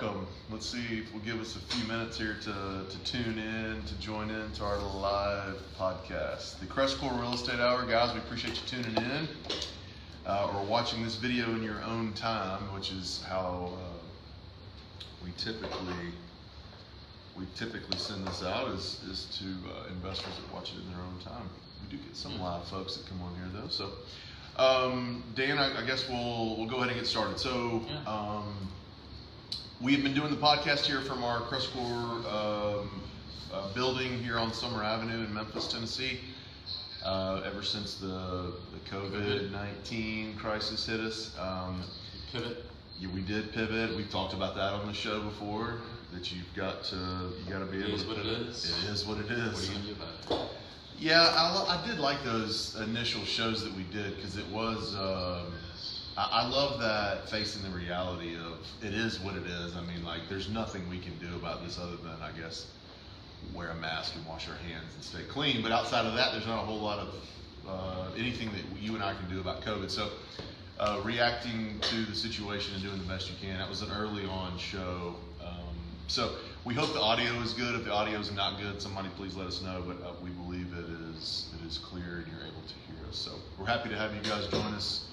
Welcome. Let's see if we'll give us a few minutes here to tune in, to join in to our live podcast. The Crestcore Real Estate Hour. Guys, we appreciate you tuning in or watching this video in your own time, which is how we typically send this out is to investors that watch it in their own time. We do get some live folks that come on here though. So Dan, I guess we'll go ahead and get started. So we have been doing the podcast here from our Crestcore building here on Summer Avenue in Memphis, Tennessee, ever since the COVID-19 crisis hit us. Pivot. Yeah, we did pivot. We've talked about that on the show before. That you got to be able. It is what it is. It is what it is. What are you gonna do about it? Yeah, I did like those initial shows that we did because it was. I love that facing the reality of it is what it is. I mean, like, there's nothing we can do about this other than, I guess, wear a mask and wash our hands and stay clean. But outside of that, there's not a whole lot of anything that you and I can do about COVID. So reacting to the situation and doing the best you can, that was an early on show. So we hope the audio is good. If the audio is not good, somebody please let us know. But we believe it is clear and you're able to hear us. So we're happy to have you guys join us.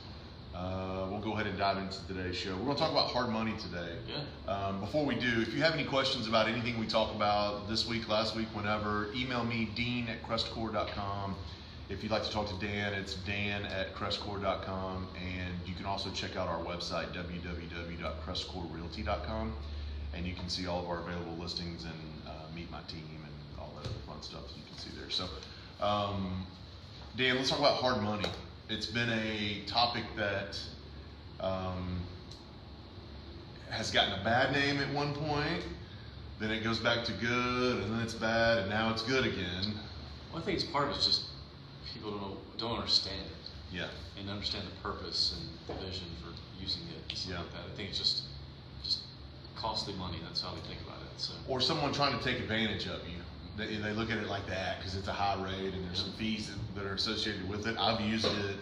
We'll go ahead and dive into today's show. We're going to talk about hard money today. Yeah. Before we do, if you have any questions about anything we talk about this week, last week, whenever, email me, dean@crestcore.com. If you'd like to talk to Dan, it's dan@crestcore.com. And you can also check out our website, www.crestcorerealty.com. And you can see all of our available listings and meet my team and all that other fun stuff you can see there. So, Dan, let's talk about hard money. It's been a topic that has gotten a bad name at one point, then it goes back to good, and then it's bad, and now it's good again. Well, I think it's part of it's just people don't understand it. Yeah. And understand the purpose and the vision for using it and stuff like that. I think it's just costly money. That's how they think about it. So. Or someone trying to take advantage of you. They look at it like that because it's a high rate and there's some fees that are associated with it. I've used it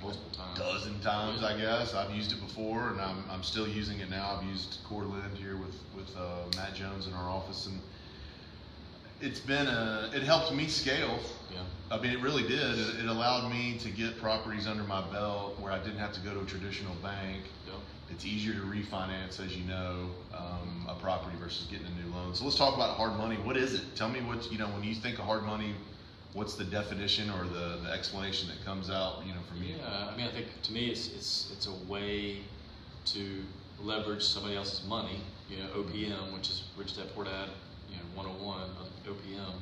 multiple times, a dozen times, I guess. I've used it before and I'm still using it now. I've used CoreLend here with Matt Jones in our office, and it's been it helped me scale. Yeah, I mean it really did. It allowed me to get properties under my belt where I didn't have to go to a traditional bank. Yeah. It's easier to refinance, as you know, a property versus getting a new loan. So let's talk about hard money. What is it? Tell me what, you know, when you think of hard money, what's the definition or the explanation that comes out, you know, from you? Yeah, I mean, I think to me it's a way to leverage somebody else's money, you know, OPM, which is Rich Dad Poor Dad, you know, 101 on OPM,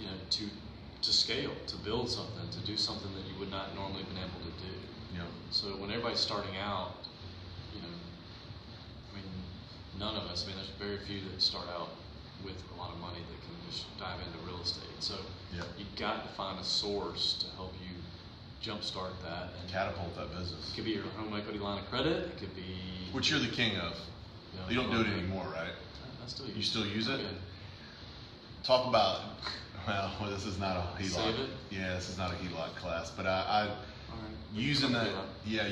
you know, to scale, to build something, to do something that you would not normally been able to do. Yeah. So when everybody's starting out, none of us, I mean, there's very few that start out with a lot of money that can just dive into real estate. So you've got to find a source to help you jumpstart that and catapult that business. It could be your home equity line of credit. It could be... Which you're the king of. You know, you don't do it anymore, right? I still use it. You still use it? Okay. Talk about... Well, this is not a HELOC. Save it? Yeah, this is not a HELOC class, but I using that, that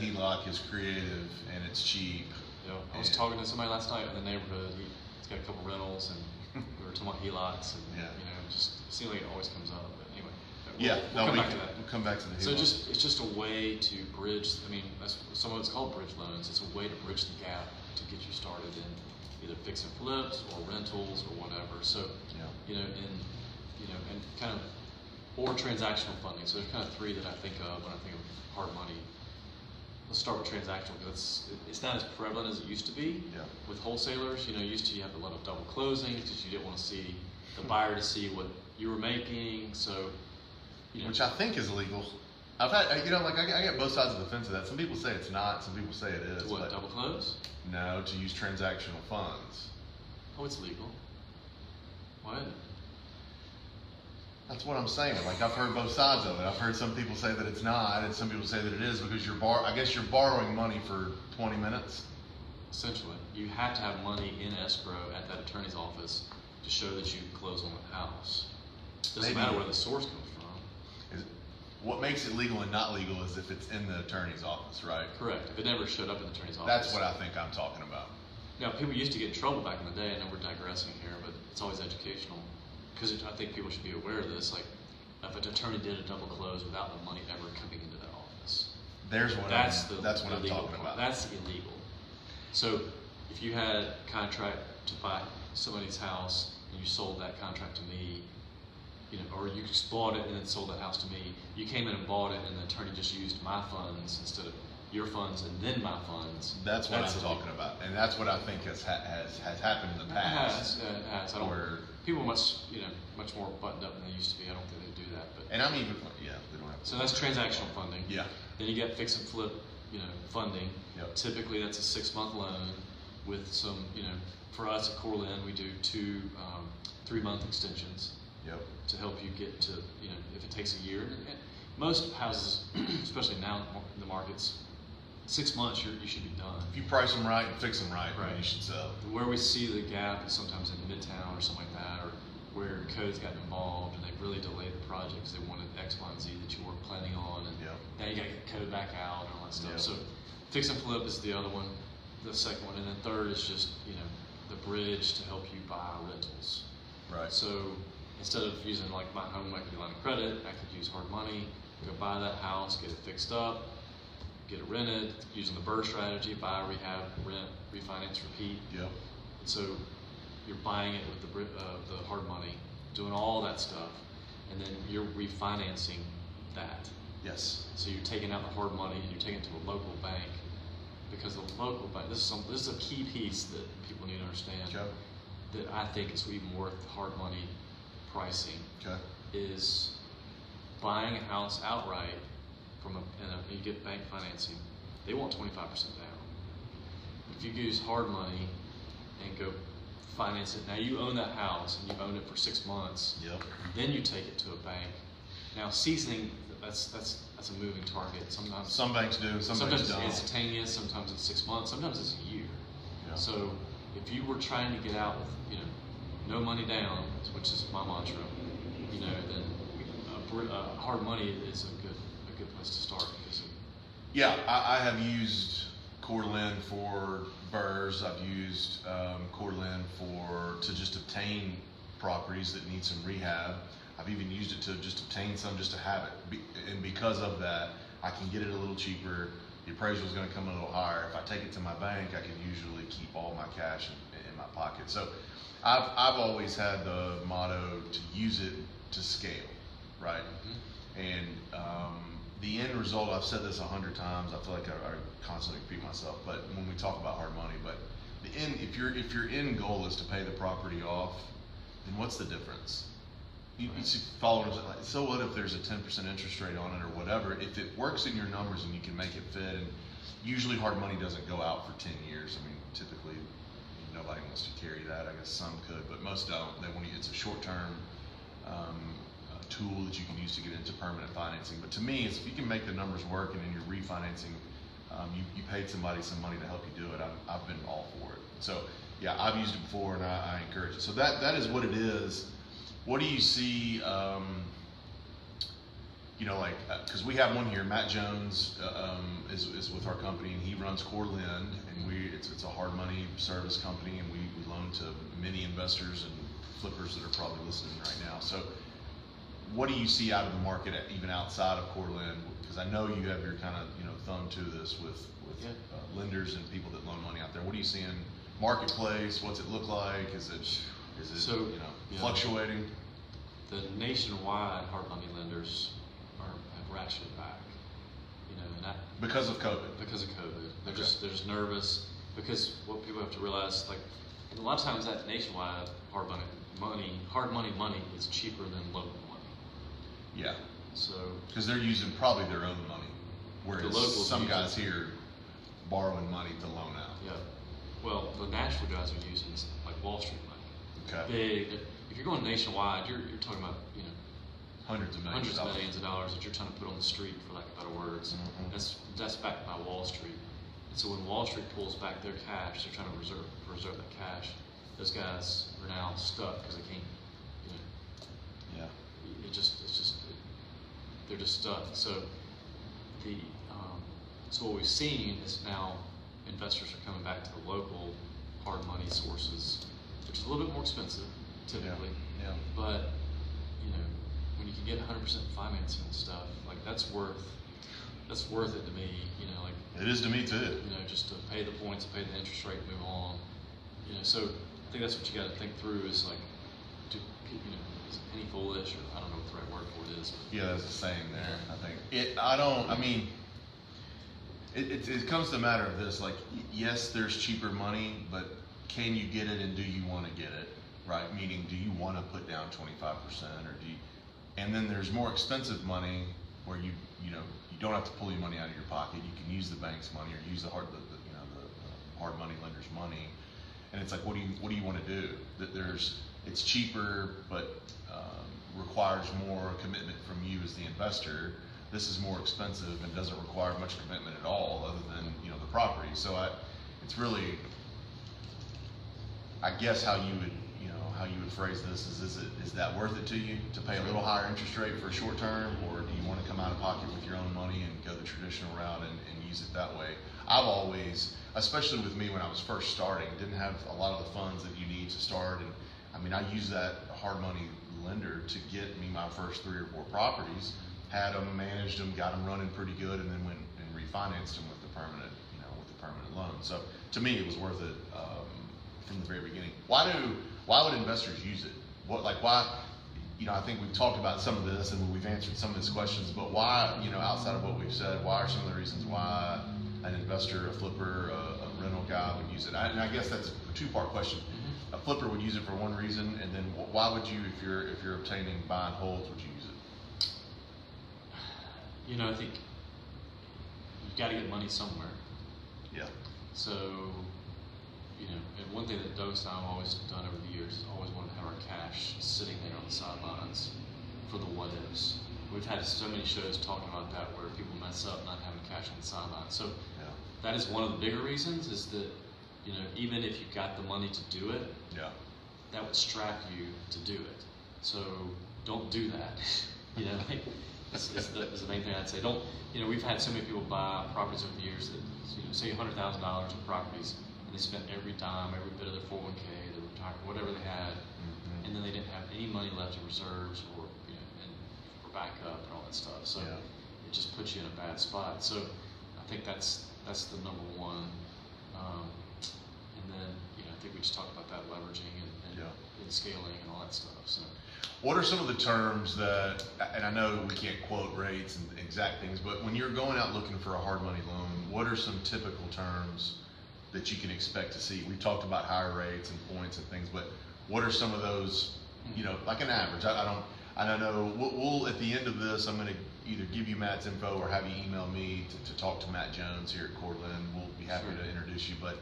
HELOC is creative and it's cheap. You know, I was talking to somebody last night in the neighborhood. He's got a couple rentals, and we were talking about HELOCs, and you know, it just seems like it always comes up. But anyway, we'll come back to that. So it's just a way to bridge. I mean, some of it's called bridge loans. It's a way to bridge the gap to get you started in either fix and flips or rentals or whatever. So and kind of or transactional funding. So there's kind of three that I think of when I think of hard money. Let's start with transactional because it's not as prevalent as it used to be with wholesalers. You know, used to you have a lot of double closings because you didn't want to see the buyer to see what you were making. So, you know, which I think is legal. I've had, you know, like I get both sides of the fence of that. Some people say it's not. Some people say it is. To what, double close? No, to use transactional funds. Oh, it's legal. Why isn't it? That's what I'm saying. Like I've heard both sides of it. I've heard some people say that it's not, and some people say that it is because I guess you're borrowing money for 20 minutes. Essentially, you have to have money in escrow at that attorney's office to show that you close on the house. Doesn't matter where the source comes from. Is it, What makes it legal and not legal is if it's in the attorney's office, right? Correct. If it never showed up in the attorney's office. That's what I think I'm talking about. Now, people used to get in trouble back in the day. I know we're digressing here, but it's always educational, because I think people should be aware of this. Like, if an attorney did a double close without the money ever coming into that office, that's what I'm talking about. That's illegal. So, if you had a contract to buy somebody's house and you sold that contract to me, you know, or you just bought it and then sold that house to me, you came in and bought it, and the attorney just used my funds instead of your funds and then my funds. That's what I'm talking about, and that's what I think has happened in the past. It has. People much more buttoned up than they used to be. I don't think they do that. But and I'm even they don't have. So that's transactional funding. Yeah. Then you get fix and flip, funding. Yep. Typically that's a 6-month loan with some, for us at CoreLend we do 2 3-month extensions. Yep. To help you get to, if it takes a year. And most houses, especially now in the markets, 6 months you should be done. If you price them right and fix them right, you should sell. Where we see the gap is sometimes in Midtown or something like that, or where code's gotten involved and they've really delayed the project because they wanted X, Y, and Z that you weren't planning on, and now you got to get code back out and all that stuff. Yep. So fix and flip is the other one, the second one, and then third is just the bridge to help you buy rentals. Right. So instead of using like my home equity line of credit, I could use hard money, go buy that house, get it fixed up, get it rented, using the BRRRR strategy, buy, rehab, rent, refinance, repeat. Yep. And so you're buying it with the hard money, doing all that stuff, and then you're refinancing that. Yes. So you're taking out the hard money and you're taking it to a local bank, because the local bank, this is a key piece that people need to understand, okay, that I think is even worth the hard money pricing, okay, is buying a house outright from you get bank financing, they want 25% down. If you use hard money and go finance it, now you own that house and you've owned it for 6 months, yep, then you take it to a bank. Now seasoning, that's a moving target. Sometimes some banks do, sometimes don't. It's instantaneous, sometimes it's 6 months, sometimes it's a year. Yep. So if you were trying to get out with no money down, which is my mantra, then hard money is a good place to start. Yeah, I have used CoreLend for BRRRRs. I've used CoreLend to just obtain properties that need some rehab. I've even used it to just obtain some just to have it. And because of that, I can get it a little cheaper. The appraisal is going to come a little higher. If I take it to my bank, I can usually keep all my cash in my pocket. So I've always had the motto to use it to scale, right? Mm-hmm. And the end result, I've said this 100 times, I feel like I constantly repeat myself, but when we talk about hard money, but the end, if your end goal is to pay the property off, then what's the difference? You follow what I'm saying. Like, so what if there's a 10% interest rate on it or whatever? If it works in your numbers and you can make it fit, and usually hard money doesn't go out for 10 years. I mean, typically nobody wants to carry that. I guess some could, but most don't. They want to, it's a short-term tool that you can use to get into permanent financing. But to me, it's if you can make the numbers work, and then you're refinancing, you paid somebody some money to help you do it. I've been all for it. So yeah, I've used it before, and I encourage it. So that is what it is. What do you see, because we have one here, Matt Jones is with our company, and he runs CoreLend, and it's a hard money service company, and we loan to many investors and flippers that are probably listening right now. So what do you see out of the market, even outside of CoreLend? Because I know you have your kind of thumb to this with lenders and people that loan money out there. What do you see in marketplace? What's it look like? Is it fluctuating? The nationwide hard money lenders have ratcheted back, because of COVID. Because of COVID, they're just nervous, because what people have to realize, like, a lot of times that nationwide hard money is cheaper than local money. Yeah. So because they're using probably their own money, whereas some guys here borrowing money to loan out. Yeah. Well, the national guys are using like Wall Street money. Okay. Big. If you're going nationwide, you're talking about hundreds of millions of dollars that you're trying to put on the street, for lack of better words. Mm-hmm. That's backed by Wall Street, and so when Wall Street pulls back their cash, they're trying to reserve that cash. Those guys are now stuck because they can't. It's just They're just stuck. So the so what we've seen is now investors are coming back to the local hard money sources, which is a little bit more expensive typically. Yeah. But you know, when you can get 100% financing and stuff, like that's worth it to me. You know, like it is to me too. You know, just to pay the points, pay the interest rate, move on. You know, so I think that's what you got to think through is like, you know, is it penny foolish, or I don't know what the right word for it is. But yeah, there's a saying there. I think it. I don't. I mean, it comes to a matter of this. Like, yes, there's cheaper money, but can you get it, and do you want to get it? Right, meaning do you want to put down 25%, or do you, and then there's more expensive money where you don't have to pull your money out of your pocket. You can use the bank's money or use the hard money lender's money, and it's like what do you want to do? It's cheaper, but requires more commitment from you as the investor. This is more expensive and doesn't require much commitment at all, other than the property. So it's really, I guess how you would phrase this is that worth it to you to pay a little higher interest rate for a short term, or do you want to come out of pocket with your own money and go the traditional route and use it that way? I've always, especially with me when I was first starting, didn't have a lot of the funds that you need to start, and I mean I used that hard money lender to get me my first 3 or 4 properties, had them, managed them, got them running pretty good, and then went and refinanced them with the permanent, with the permanent loan. So to me it was worth it from the very beginning. Why would investors use it? I think we've talked about some of this and we've answered some of these questions, but why, outside of what we've said, why are some of the reasons why an investor, a flipper, a rental guy would use it? And I guess that's a 2-part question. Mm-hmm. A flipper would use it for one reason, and then why would you, if you're obtaining buy and holds, would you use it? I think you've got to get money somewhere. Yeah. So. And one thing that Doug's and I have always done over the years is always wanted to have our cash sitting there on the sidelines for the what ifs. We've had so many shows talking about that where people mess up not having cash on the sidelines. So yeah. That is one of the bigger reasons is that, even if you got the money to do it, yeah, that would strap you to do it. So don't do that. That's the main thing I'd say. Don't, we've had so many people buy properties over the years that, say $100,000 in properties. They spent every dime, every bit of their 401k, their retirement, whatever they had, mm-hmm. and then they didn't have any money left in reserves or and backup and all that stuff. So yeah. It just puts you in a bad spot. So I think that's the number one. And then I think we just talked about that leveraging and scaling and all that stuff. So what are some of the terms that, and I know we can't quote rates and exact things, but when you're going out looking for a hard money loan, what are some typical terms that you can expect to see? We talked about higher rates and points and things, but what are some of those, like an average? I don't know. We'll at the end of this, I'm going to either give you Matt's info or have you email me to talk to Matt Jones here at CoreLend. We'll be happy to introduce you. But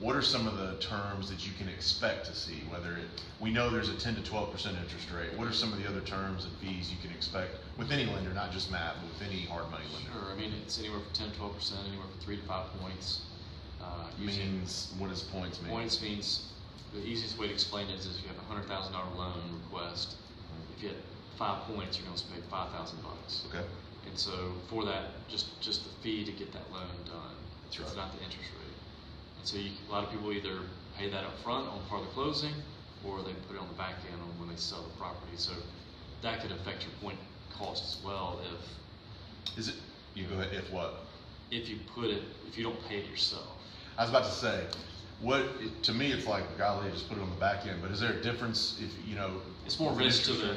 what are some of the terms that you can expect to see? Whether we know there's a 10 to 12% interest rate. What are some of the other terms and fees you can expect with any lender, not just Matt, but with any hard money lender? Sure. I mean, it's anywhere from 10 to 12%, anywhere from 3 to 5 points. Means what does points mean? Points means the easiest way to explain it is if you have a $100,000 loan request, if you get 5 points, you're going to pay $5,000. Okay. And so for that, just the fee to get that loan done. That's right. It's not the interest rate. And so a lot of people either pay that up front on part of the closing, or they put it on the back end on when they sell the property. So that could affect your point cost as well. If you don't pay it yourself. I was about to say, to me it's like, golly, just put it on the back end. But is there a difference It's more risk to the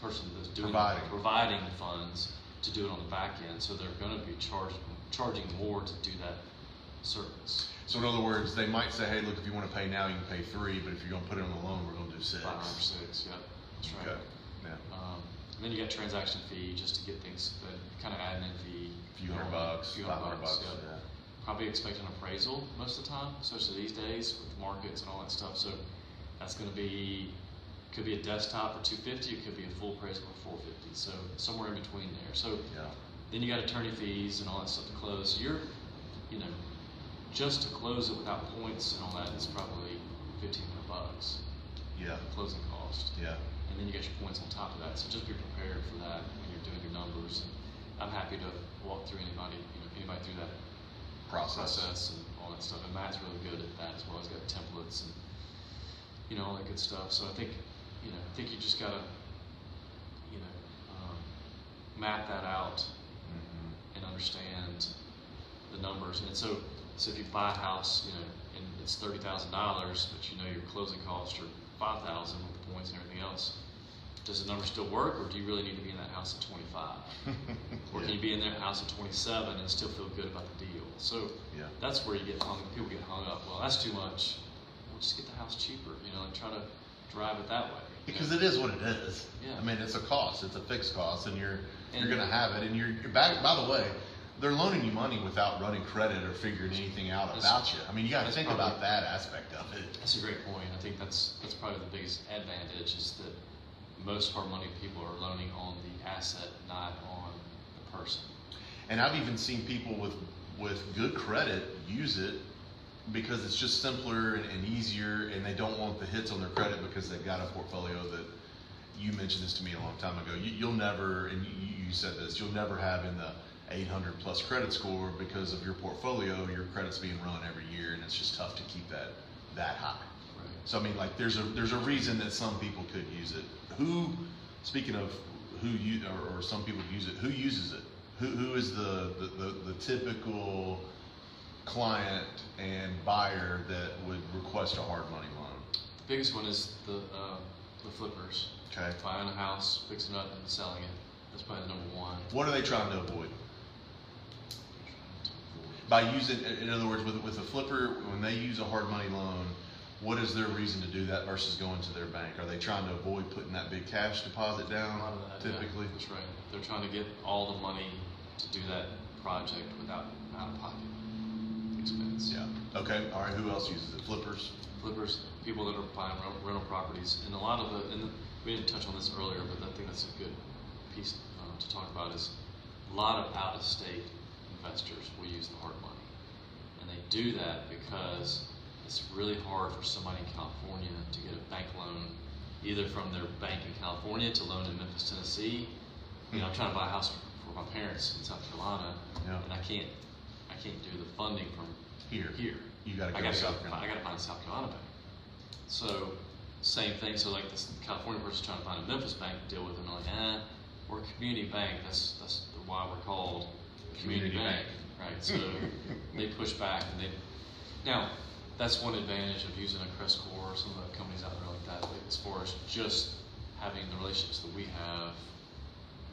person that's doing providing the funds to do it on the back end. So they're going to be charging more to do that service. So in other words, they might say, hey, look, if you want to pay now, you can pay 3. But if you're going to put it on the loan, we're going to do 6. 5 or 6, yeah, that's right. Okay. Yeah. And then you got transaction fee just to get things, that kind of admin fee. $100, $500. Yeah. Probably expect an appraisal most of the time, especially these days with markets and all that stuff. So that's going to be, could be a desktop for $250. It could be a full appraisal for $450. So somewhere in between there. So yeah. Then you got attorney fees and all that stuff to close. So you're, just to close it without points and all that is probably $1,500. Yeah. Closing cost. Yeah. and then you get your points on top of that. So just be prepared for that when you're doing your numbers. And I'm happy to walk through anybody through that process and all that stuff. And Matt's really good at that as well. He's got templates and all that good stuff. So I think you just gotta map that out and understand the numbers. And so if you buy a house, and it's $30,000, but your closing costs are $5,000 with the points and everything else, does the number still work, or do you really need to be in that house at 25? Or can you be in that house at 27 and still feel good about the deal? So that's where you get hung. People get hung up. Well, that's too much. We'll just get the house cheaper, and try to drive it that way. Because it is what it is. Yeah. I mean, it's a cost. It's a fixed cost, and you're going to have it. And you're back. By the way, they're loaning you money without running credit or figuring anything out about you. I mean, you got to think about that aspect of it. That's a great point. I think that's probably the biggest advantage is that most of our money people are loaning on the asset, not on the person. And I've even seen people with good credit use it because it's just simpler and easier, and they don't want the hits on their credit because they've got a portfolio that, you mentioned this to me a long time ago, you'll never, and you said this, you'll never have in the 800 plus credit score because of your portfolio, your credit's being run every year, and it's just tough to keep that high. Right. So I mean, like there's a reason that some people could use it. Speaking of who you, or some people use it, who uses it? Who is the typical client and buyer that would request a hard money loan? The biggest one is the flippers. Okay. Buying a house, fixing it up, and selling it. That's probably the number one. What are they trying to avoid? By using, in other words, with a flipper, when they use a hard money loan, what is their reason to do that versus going to their bank? Are they trying to avoid putting that big cash deposit down? A lot of that, typically, yeah, that's right. They're trying to get all the money to do that project without out-of-pocket expense. Yeah. Okay. All right. Who else uses it? Flippers. Flippers. People that are buying rental properties, and a lot of the. And we didn't touch on this earlier, but I think that's a good piece to talk about. Is a lot of out-of-state investors will use the hard money, and they do that because it's really hard for somebody in California to get a bank loan, either from their bank in California to loan in Memphis, Tennessee. I'm trying to buy a house for my parents in South Carolina, and I can't do the funding from here. You got to go to South Carolina. I got to find a South Carolina bank. So same thing. So like this California person trying to find a Memphis bank to deal with, and they're like, we're a community bank. That's why we're called community bank, right? So they push back, and now that's one advantage of using a Crestcore or some of the companies out there like that. Like as far as just having the relationships that we have,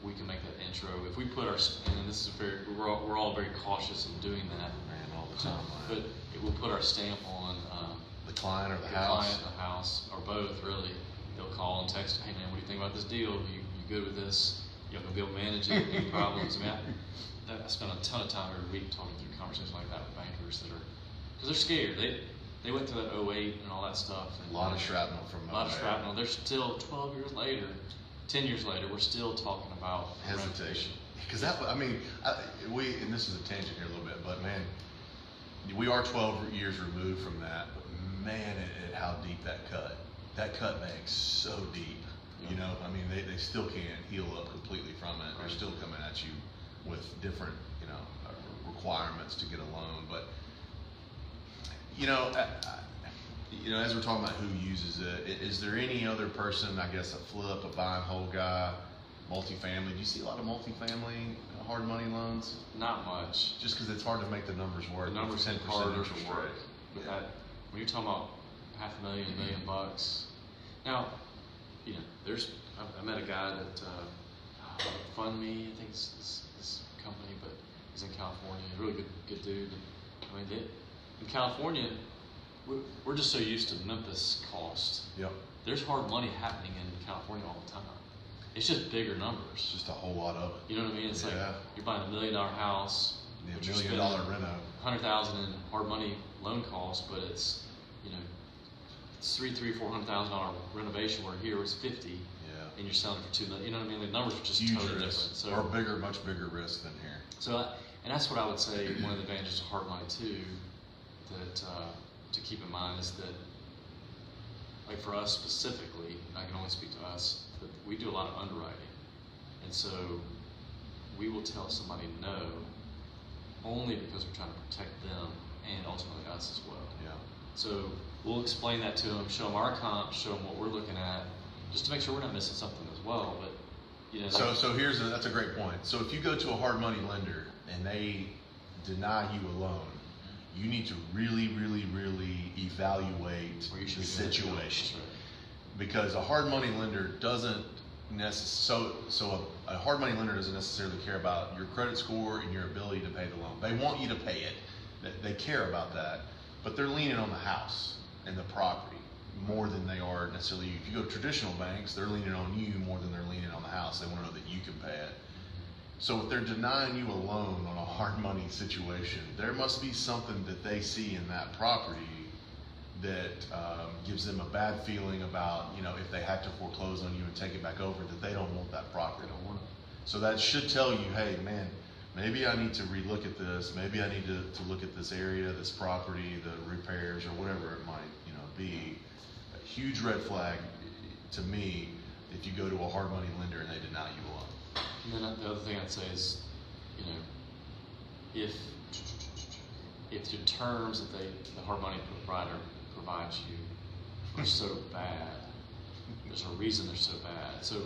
we can make that intro. If we put our, and this is we're all very cautious in doing that, man, all the time. But it will put our stamp on the client or the house or both. Really, they'll call and text, hey man, what do you think about this deal? You good with this? You're gonna be able to manage it. Any problems? I mean, I spend a ton of time every week talking through conversations like that with bankers that are, because they're scared. They went through that 08 and all that stuff. And a lot of shrapnel from a lot of shrapnel. They're still 12 years later, 10 years later, we're still talking about hesitation. Because that, I mean, and this is a tangent here a little bit, but man, we are 12 years removed from that, but man, at how deep that cut makes so deep. Yeah. I mean, they still can't heal up completely from it. Right. They're still coming at you with different, requirements to get a loan. But, as we're talking about who uses it, is there any other person, I guess, a flip, a buy and hold guy, multifamily? Do you see a lot of multifamily hard money loans? Not much. Just because it's hard to make the numbers work. The numbers are harder to work. Yeah. When you're talking about $500,000, $1 million bucks. Now, I met a guy that FundMe, I think it's this company, but he's in California. He's a really good dude. I mean, in California, we're just so used to Memphis cost. Yep. There's hard money happening in California all the time. It's just bigger numbers. Just a whole lot of it. You know what I mean? It's like you're buying $1 million house. Yeah, $1 million reno. $100,000 in hard money loan costs, but it's it's $400,000 renovation. Where here it's 50. And you're selling for $2 million. You know what I mean? The numbers are just totally different. So, or bigger, much bigger risk than here. So, and that's what I would say. One of the advantages of hard money too, that to keep in mind is that like for us specifically, and I can only speak to us, but we do a lot of underwriting. And so we will tell somebody no only because we're trying to protect them and ultimately us as well. Yeah. So we'll explain that to them, show them our comps, show them what we're looking at, just to make sure we're not missing something as well. But you know, so here's that's a great point. So if you go to a hard money lender and they deny you a loan, you need to really evaluate the situation, right? Because a hard money lender doesn't necessarily, so a hard money lender doesn't necessarily care about your credit score and your ability to pay the loan. They want you to pay it. They care about that, but they're leaning on the house and the property more than they are necessarily. If you go to traditional banks, they're leaning on you more than they're leaning on the house. They want to know that you can pay it. So if they're denying you a loan on a hard money situation, there must be something that they see in that property that gives them a bad feeling about, you know, if they had to foreclose on you and take it back over, that they don't want that property. They don't want it. So that should tell you, hey, man, maybe I need to relook at this. Maybe I need to look at this area, this property, the repairs, or whatever it might, you know, be. A huge red flag to me if you go to a hard money lender and they deny you a loan. And then the other thing I'd say is, you know, if your terms that the hard money provider provides you are so bad, there's a reason they're so bad. So,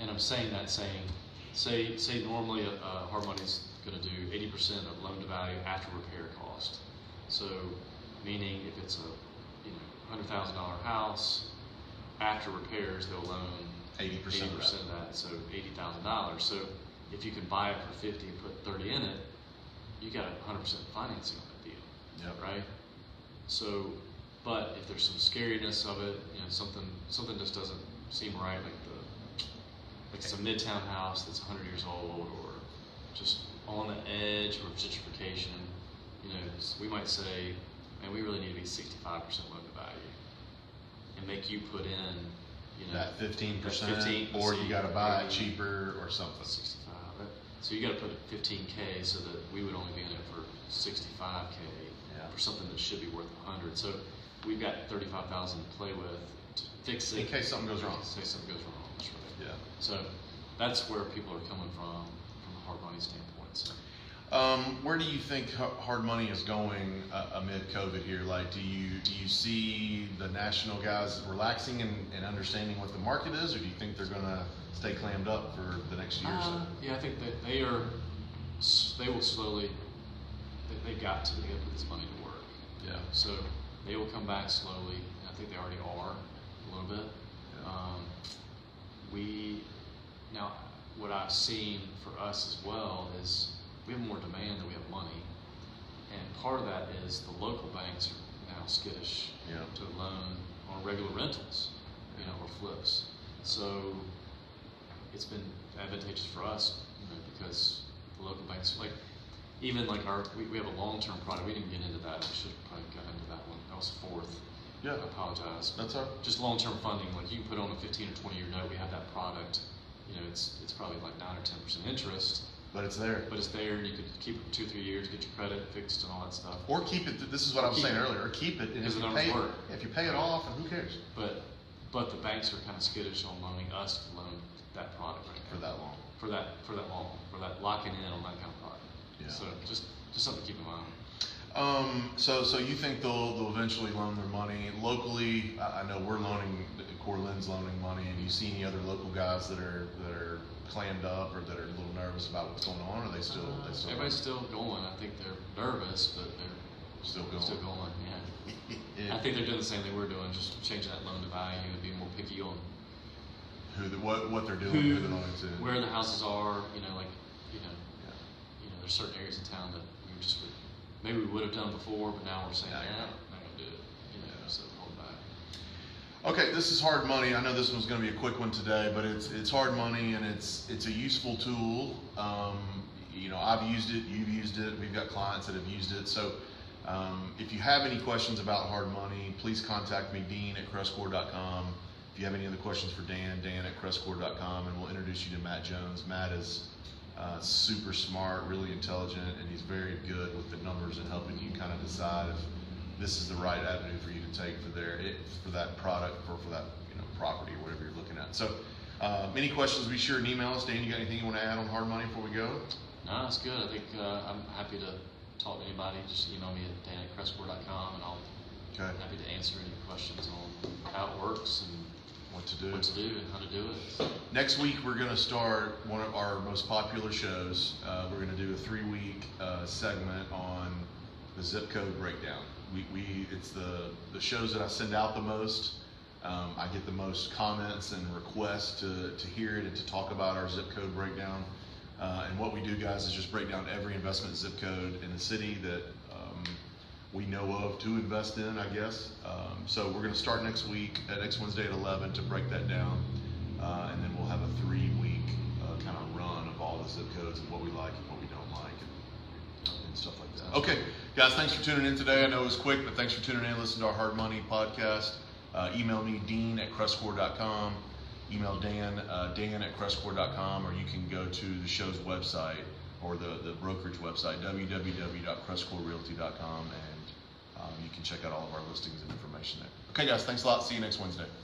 and I'm saying that say normally a hard money's going to do 80% of loan to value after repair cost. So, meaning if it's a $100,000 house, after repairs they'll loan 80% of that, so $80,000. So if you can buy it for 50 and put 30 in it, you got 100% financing on that deal. Yep. Right? So, but if there's some scariness of it, you know, something just doesn't seem right, like some midtown house that's 100 years old, or just on the edge, or gentrification. You know, we might say, man, we really need to be 65% loan to value, and make you put in, you know, that 15%, or you got to buy it cheaper or something. 65. Right? So you got to put 15K, so that we would only be in it for 65K, yeah, for something that should be worth 100. So we've got 35,000 to play with to fix it in case something goes wrong. Say something goes wrong. That's right. Yeah. So that's where people are coming from a hard money standpoint. So. Where do you think hard money is going amid COVID here? Like, do you see the national guys relaxing and understanding what the market is, or do you think they're going to stay clammed up for the next year or so? Yeah, I think that they will slowly. They got to put this money to work. Yeah. So they will come back slowly. And I think they already are a little bit. Yeah. Now what I've seen for us as well is, we have more demand than we have money, and part of that is the local banks are now skittish, yeah, to loan on regular rentals, you know, or flips. So it's been advantageous for us, you know, because the local banks, like, even like we have a long-term product. We didn't get into that. We should have probably got into that one. That was fourth. Yeah, I apologize. That's all. Just long-term funding, like you can put on a 15 or 20 year note. We have that product. You know, it's probably like 9 or 10% interest. But it's there. But it's there, and you could keep it for 2 or 3 years, get your credit fixed and all that stuff. Or keep it, this is what I was saying earlier, or keep it. Because the numbers work. If you pay it off, who cares? But the banks are kind of skittish on loaning us to loan that product right now. For that long. For that locking in on that kind of product. Yeah. So just something to keep in mind. So you think they'll eventually loan their money locally? I know we're loaning, CoreLend's loaning money, and you see any other local guys that are clammed up or that are a little nervous about what's going on? Or are they still? Everybody's still going. I think they're nervous, but they're still going. Yeah. I think they're doing the same thing we're doing, just changing that loan to value and being more picky on what they're doing, who they're loaning to, where the houses are. You know, like, you know, yeah, you know, there's certain areas in town that we just would, maybe we would have done before, but now we're saying, yeah, not gonna do it. You know, yeah, so hold back. Okay, this is hard money. I know this one's going to be a quick one today, but it's hard money, and it's a useful tool. You know, I've used it, you've used it, we've got clients that have used it. So if you have any questions about hard money, please contact me, Dean@crestcore.com. If you have any other questions for Dan, Dan@crestcore.com, and we'll introduce you to Matt Jones. Matt is super smart, really intelligent, and he's very good with the numbers and helping you kind of decide if this is the right avenue for you to take for that product or for that property or whatever you're looking at. So any questions, be sure and email us. Dan, you got anything you want to add on hard money before we go? No, that's good. I think I'm happy to talk to anybody. Just email me at dan@crestcore.com and I'll be happy to answer any questions on how it works and what to do and how to do it. Next week we're going to start one of our most popular shows. We're going to do a 3-week segment on the zip code breakdown. It's the shows that I send out the most. I get the most comments and requests to hear it and to talk about our zip code breakdown. And what we do, guys, is just break down every investment zip code in the city that we know of to invest in, I guess. So we're going to start next week, next Wednesday at 11, to break that down. And then we'll have a 3-week kind of run of all the zip codes and what we like and what we don't like and stuff like that. Okay, guys, thanks for tuning in today. I know it was quick, but thanks for tuning in. Listen to our Hard Money podcast. Email me, dean@crestcore.com. Email Dan, dan@crestcore.com, or you can go to the show's website or the brokerage website, www.crestcorerealty.com, and you can check out all of our listings and information there. Okay, guys, thanks a lot. See you next Wednesday.